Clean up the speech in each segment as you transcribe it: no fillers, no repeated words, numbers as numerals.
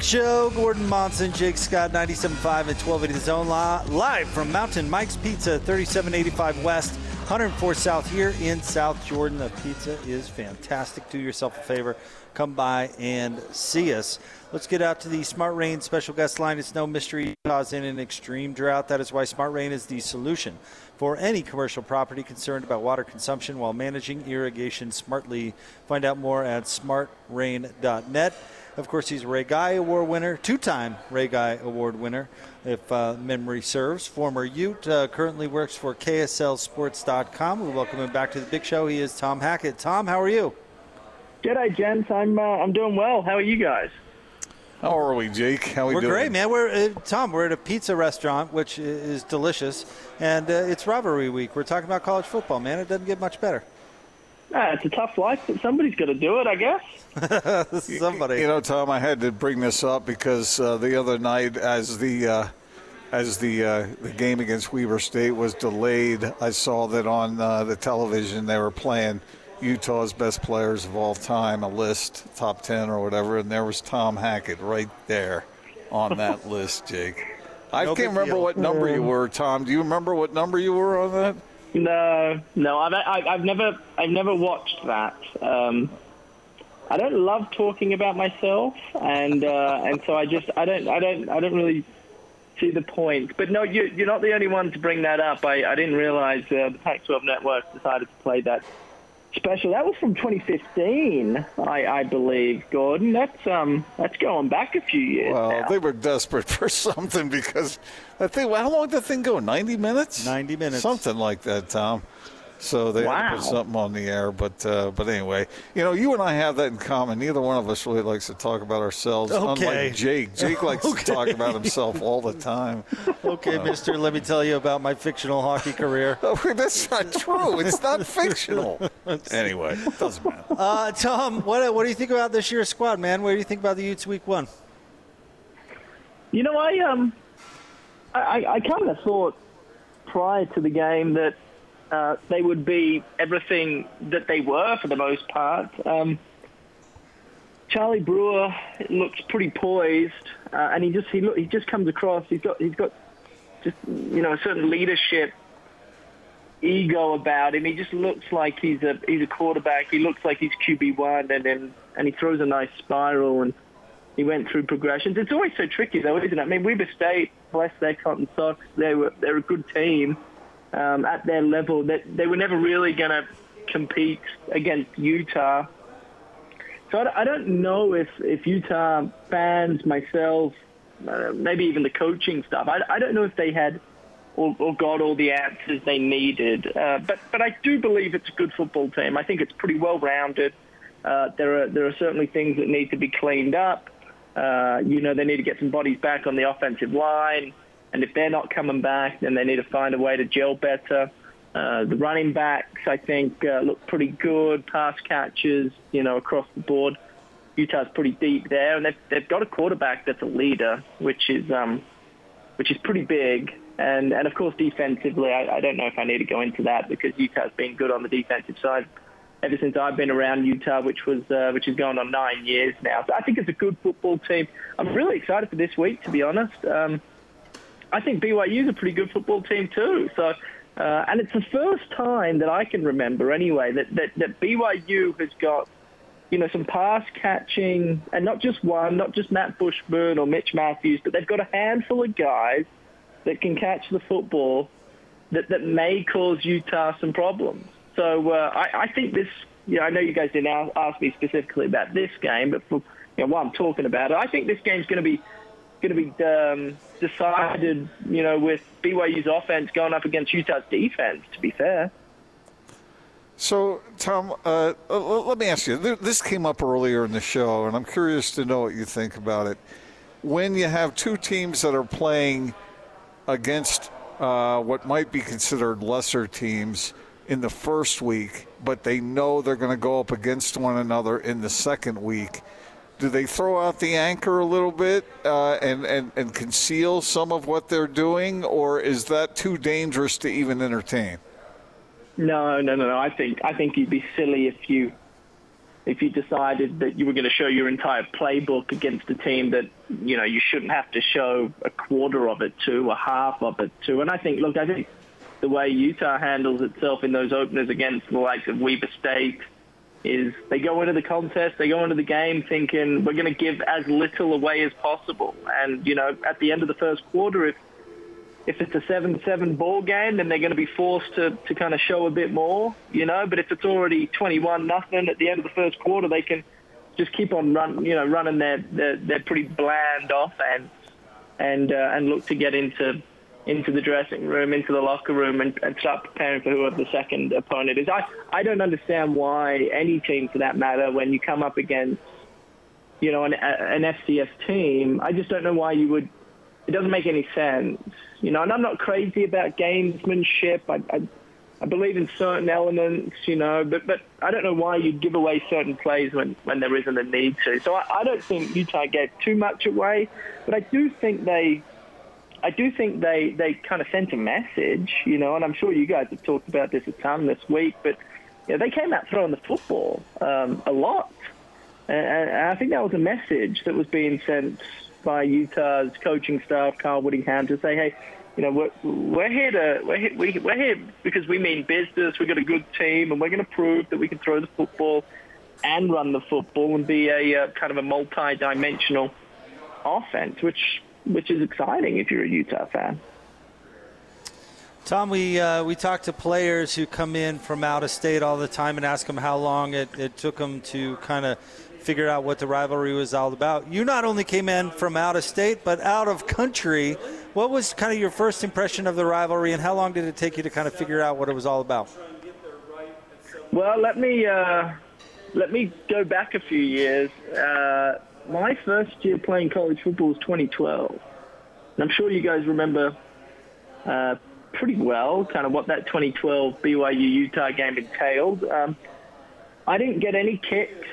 Big Show, Gordon Monson, Jake Scott, 97.5 at 1280 The Zone, live from Mountain Mike's Pizza, 3785 West, 104 South here in South Jordan. The pizza is fantastic. Do yourself a favor. Come by and see us. Let's get out to the Smart Rain special guest line. It's no mystery causing an extreme drought. That is why Smart Rain is the solution for any commercial property concerned about water consumption while managing irrigation smartly. Find out more at smartrain.net. Of course, he's a Ray Guy Award winner, two-time Ray Guy Award winner, if memory serves. Former Ute, currently works for KSLSports.com. We welcome him back to the Big Show. He is Tom Hackett. Tom, how are you? G'day, gents. I'm doing well. How are you guys? How are we, Jake? How are we doing? We're great, man. We're at a pizza restaurant, which is delicious, and it's rivalry week. We're talking about college football, man. It doesn't get much better. It's a tough life, but somebody's got to do it, I guess. Somebody. You know, Tom, I had to bring this up because the other night, as the game against Weber State was delayed, I saw that on the television they were playing Utah's best players of all time, a list, top 10 or whatever, and there was Tom Hackett right there on that list, Jake. I can't remember what number you were, Tom. Do you remember what number you were on that? No, I've never watched that. I don't love talking about myself, and so I don't really see the point. But no, you're not the only one to bring that up. I didn't realize the Pac-12 Network decided to play that special. That was from 2015, I believe, Gordon. That's going back a few years. Well, now. They were desperate for something because that thing. How long did the thing go? 90 minutes? 90 minutes, something like that, Tom. So they had to put something on the air. But anyway, you know, you and I have that in common. Neither one of us really likes to talk about ourselves. Okay. Unlike Jake. Jake likes to talk about himself all the time. Okay, mister, let me tell you about my fictional hockey career. That's not true. It's not fictional. Anyway, it doesn't matter. Tom, what do you think about this year's squad, man? What do you think about the Utes week one? You know, I kind of thought prior to the game that they would be everything that they were for the most part. Charlie Brewer looks pretty poised, and he just comes across. He's got just, you know, a certain leadership ego about him. He just looks like he's a quarterback. He looks like he's QB1, and he throws a nice spiral, and he went through progressions. It's always so tricky, though, isn't it? I mean, Weber State, bless their cotton socks, they're a good team. At their level, that they were never really going to compete against Utah. So I don't know if Utah fans, myself, maybe even the coaching staff, I don't know if they had or got all the answers they needed. But I do believe it's a good football team. I think it's pretty well-rounded. There are certainly things that need to be cleaned up. You know, they need to get some bodies back on the offensive line. And if they're not coming back, then they need to find a way to gel better. The running backs, I think, look pretty good. Pass catches, you know, across the board. Utah's pretty deep there, and they've got a quarterback that's a leader, which is pretty big. And of course, defensively, I don't know if I need to go into that because Utah's been good on the defensive side ever since I've been around Utah, which is going on 9 years now. So I think it's a good football team. I'm really excited for this week, to be honest. I think BYU's a pretty good football team too. So, and it's the first time that I can remember, anyway, that BYU has got, you know, some pass catching, and not just one, not just Matt Bushburn or Mitch Matthews, but they've got a handful of guys that can catch the football that may cause Utah some problems. So I think this, you know, I know you guys didn't ask me specifically about this game, but for, you know, while I'm talking about it, I think this game's going to be decided, you know, with BYU's offense going up against Utah's defense, to be fair. So, Tom, let me ask you. This came up earlier in the show, and I'm curious to know what you think about it. When you have two teams that are playing against what might be considered lesser teams in the first week, but they know they're going to go up against one another in the second week, do they throw out the anchor a little bit and conceal some of what they're doing, or is that too dangerous to even entertain? No. I think you'd be silly if you if you decided that you were going to show your entire playbook against a team that, you know, you shouldn't have to show a quarter of it to, a half of it to. And I think, look, I think the way Utah handles itself in those openers against the likes of Weber State is they go into the contest, they go into the game thinking we're going to give as little away as possible. And, you know, at the end of the first quarter, if it's a 7-7 ball game, then they're going to be forced to kind of show a bit more, you know. But if it's already 21-0 at the end of the first quarter, they can just keep on running their pretty bland offense and look to get into the dressing room, into the locker room, and start preparing for whoever the second opponent is. I don't understand why any team, for that matter, when you come up against, you know, an FCS team, I just don't know why you would. It doesn't make any sense, you know. And I'm not crazy about gamesmanship. I believe in certain elements, you know, but I don't know why you'd give away certain plays when there isn't a need to. So I don't think Utah gave too much away, but I do think they kind of sent a message, you know. And I'm sure you guys have talked about this a ton this week, but you know, they came out throwing the football a lot, and I think that was a message that was being sent by Utah's coaching staff, Kyle Whittingham, to say, hey, you know, we're here because we mean business. We've got a good team, and we're going to prove that we can throw the football and run the football and be a kind of a multi-dimensional offense, which is exciting if you're a Utah fan. Tom, we talk to players who come in from out of state all the time and ask them how long it took them to kind of figure out what the rivalry was all about. You not only came in from out of state, but out of country. What was kind of your first impression of the rivalry, and how long did it take you to kind of figure out what it was all about? Well, let me go back a few years. My first year playing college football was 2012. And I'm sure you guys remember pretty well kind of what that 2012 BYU-Utah game entailed. I didn't get any kicks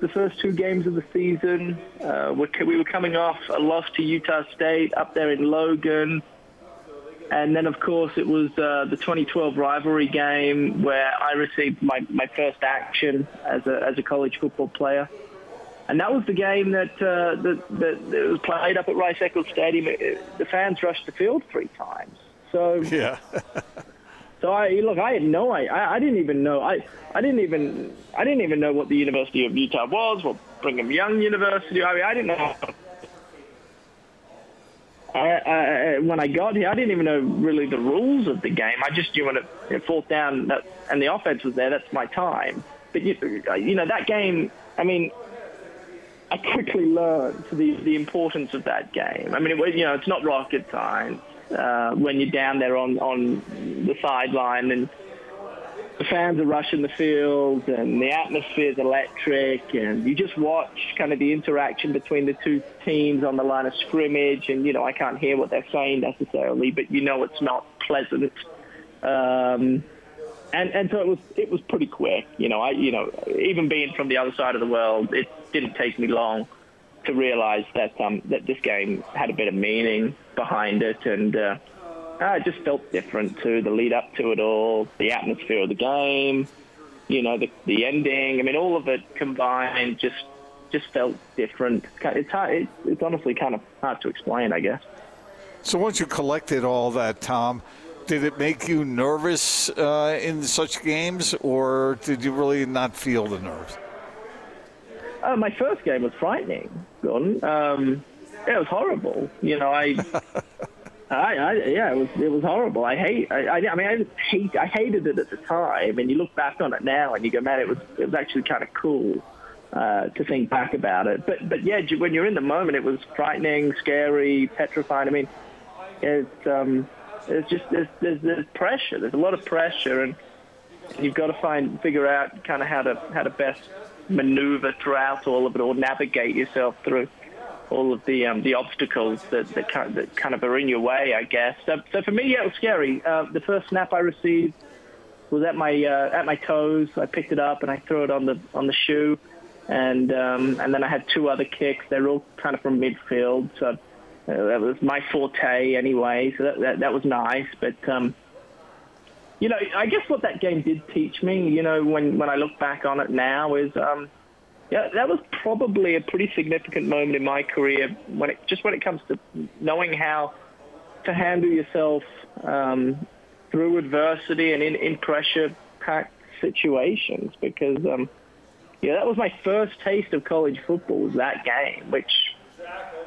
the first two games of the season. We were coming off a loss to Utah State up there in Logan. And then, of course, it was the 2012 rivalry game where I received my first action as a college football player. And that was the game that was played up at Rice-Eccles Stadium. The fans rushed the field three times. So yeah. So I had no idea. I didn't even know. I didn't even know what the University of Utah was. What Brigham Young University? I mean, I didn't know. When I got here, I didn't even know really the rules of the game. I just knew when it fourth down and the offense was there, that's my time. But you know that game. I mean, I quickly learned the importance of that game. I mean, it's not rocket science. When you're down there on the sideline and the fans are rushing the field and the atmosphere's electric, and you just watch kind of the interaction between the two teams on the line of scrimmage, and, you know, I can't hear what they're saying necessarily, but you know it's not pleasant. And so it was pretty quick. You know, even being from the other side of the world, it didn't take me long to realize that this game had a bit of meaning behind it, and it just felt different too. The lead up to it all, the atmosphere of the game, you know, the ending. I mean, all of it combined just felt different. It's hard. It's honestly kind of hard to explain, I guess. So once you collected all that, Tom, did it make you nervous in such games, or did you really not feel the nerves? My first game was frightening, Gordon. It was horrible. You know, it was horrible. I hated it at the time, and you look back on it now, and you go, man, it was actually kind of cool to think back about it. But yeah, when you're in the moment, it was frightening, scary, petrifying. I mean, it's just there's pressure. There's a lot of pressure, and you've got to figure out kind of how to best maneuver throughout all of it, or navigate yourself through all of the obstacles that kind of are in your way, I guess. So for me, yeah, it was scary. The first snap I received was at my toes. I picked it up and I threw it on the shoe, and then I had two other kicks. They're all kind of from midfield, so that was my forte anyway. So that was nice, but. You know, I guess what that game did teach me, you know, when I look back on it now is Yeah, that was probably a pretty significant moment in my career when it comes to knowing how to handle yourself through adversity and in pressure-packed situations, because that was my first taste of college football, was that game, which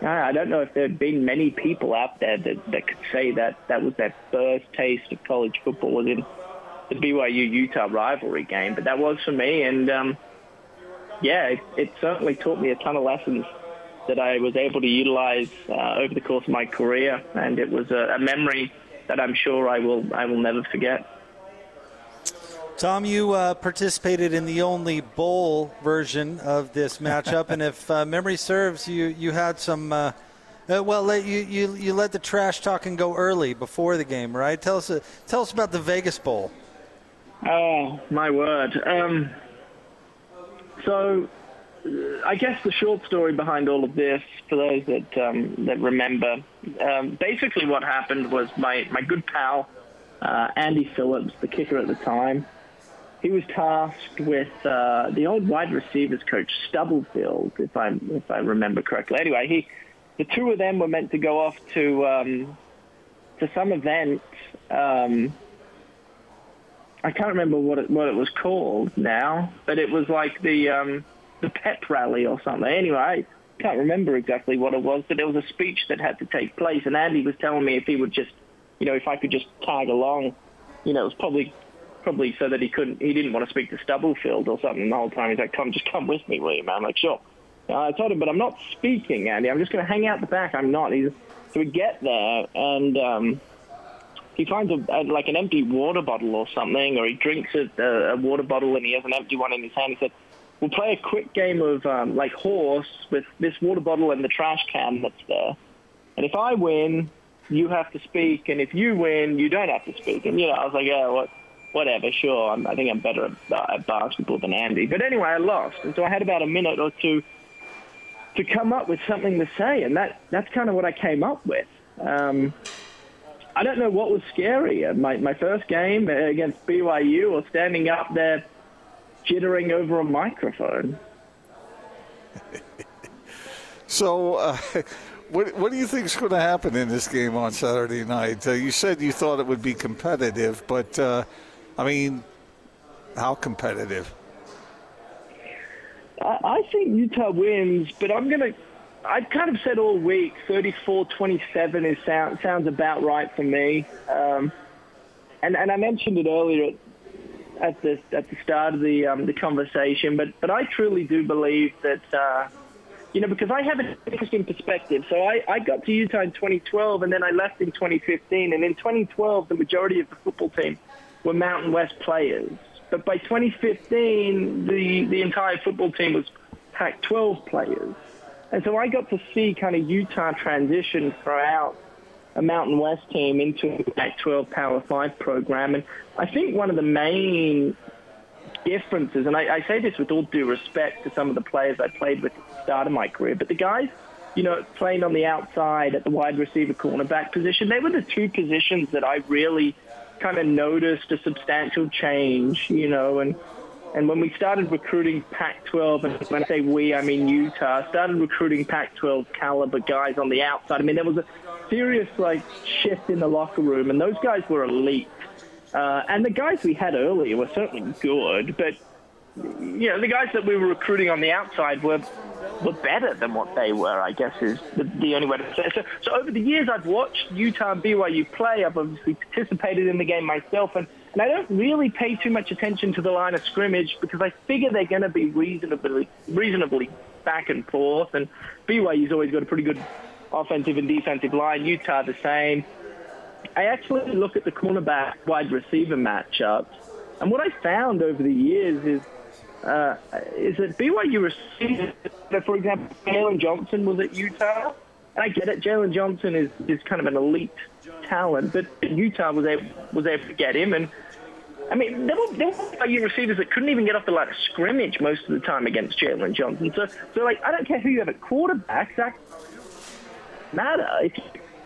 I don't know if there had been many people out there that could say that was their first taste of college football, was in the BYU-Utah rivalry game. But that was for me, and it certainly taught me a ton of lessons that I was able to utilize over the course of my career, and it was a memory that I'm sure I will never forget. Tom, you participated in the only bowl version of this matchup, and if memory serves, you had some. You let the trash talking go early before the game, right? Tell us about the Vegas Bowl. Oh my word! So, I guess the short story behind all of this, for those that remember, basically what happened was my good pal Andy Phillips, the kicker at the time, he was tasked with the old wide receivers coach Stubblefield, if I remember correctly. Anyway, the two of them were meant to go off to some event. I can't remember what it was called now, but it was like the pep rally or something. Anyway, I can't remember exactly what it was, but there was a speech that had to take place, and Andy was telling me if he would just, if I could just tag along, it was probably so that he didn't want to speak to Stubblefield or something the whole time. He's like, come with me, will you, man? I'm like, sure. I told him, but I'm not speaking, Andy. I'm just going to hang out the back. I'm not. So we get there, and he finds like an empty water bottle or something, or he drinks a water bottle and he has an empty one in his hand. He said, we'll play a quick game of like horse with this water bottle and the trash can that's there. And if I win, you have to speak, and if you win, you don't have to speak. And, I was like, yeah, whatever, sure. I think I'm better at basketball than Andy. But anyway, I lost. And so I had about a minute or two to come up with something to say, and that's kind of what I came up with. I don't know what was scarier, my first game against BYU or standing up there jittering over a microphone. So what do you think is going to happen in this game on Saturday night? You said you thought it would be competitive, but, how competitive? I think Utah wins, but I've kind of said all week 34-27 sounds about right for me. And I mentioned it earlier at the start of the conversation, but I truly do believe that, because I have an interesting perspective. So I got to Utah in 2012, and then I left in 2015. And in 2012, the majority of the football team were Mountain West players. But by 2015, the entire football team was Pac-12 players. And so I got to see kind of Utah transition throughout a Mountain West team into a Pac-12 Power 5 program. And I think one of the main differences, and I say this with all due respect to some of the players I played with at the start of my career, but the guys, playing on the outside at the wide receiver cornerback position, they were the two positions that I really kind of noticed a substantial change, and when we started recruiting Pac-12, and when I say we, I mean Utah, started recruiting Pac-12 caliber guys on the outside. There was a serious, shift in the locker room, and those guys were elite. And the guys we had earlier were certainly good, but, the guys that we were recruiting on the outside were better than what they were, I guess, is the only way to say it. So over the years, I've watched Utah and BYU play. I've obviously participated in the game myself, and I don't really pay too much attention to the line of scrimmage because I figure they're going to be reasonably back and forth, and BYU's always got a pretty good offensive and defensive line, Utah the same. I actually look at the cornerback wide receiver matchups, and what I found over the years is that BYU receivers, for example, Jalen Johnson was at Utah, and I get it, Jalen Johnson is kind of an elite talent, but Utah was able to get him, and there were BYU receivers that couldn't even get off the line of scrimmage most of the time against Jalen Johnson. So I don't care who you have at quarterback, that doesn't matter.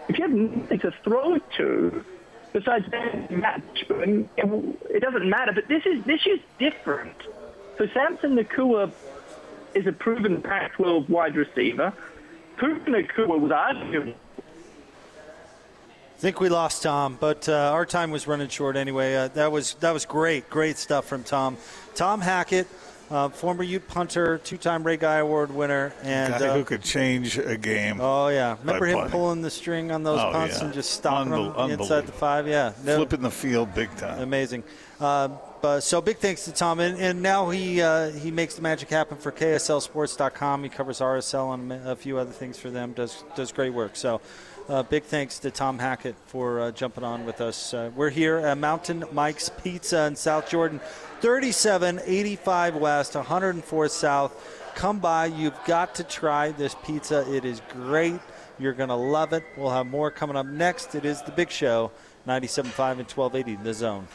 If you have nothing to throw it to, besides Matt Bushburn, it doesn't matter. But this is different. So Samson Nacua is a proven Pac-12 wide receiver. Puka Nacua was arguably... I think we lost Tom, but our time was running short anyway. That was great stuff from Tom. Tom Hackett, former Ute punter, two-time Ray Guy Award winner, and guy who could change a game. Oh yeah, remember him pulling the string on those punts and just stopping them inside the five. Yeah, flipping the field big time. Amazing. But so big thanks to Tom, and now he makes the magic happen for KSLSports.com. He covers RSL and a few other things for them. Does great work. So. Big thanks to Tom Hackett for jumping on with us. We're here at Mountain Mike's Pizza in South Jordan, 3785 West, 104 South. Come by. You've got to try this pizza. It is great. You're going to love it. We'll have more coming up next. It is The Big Show, 97.5 and 1280 The Zone.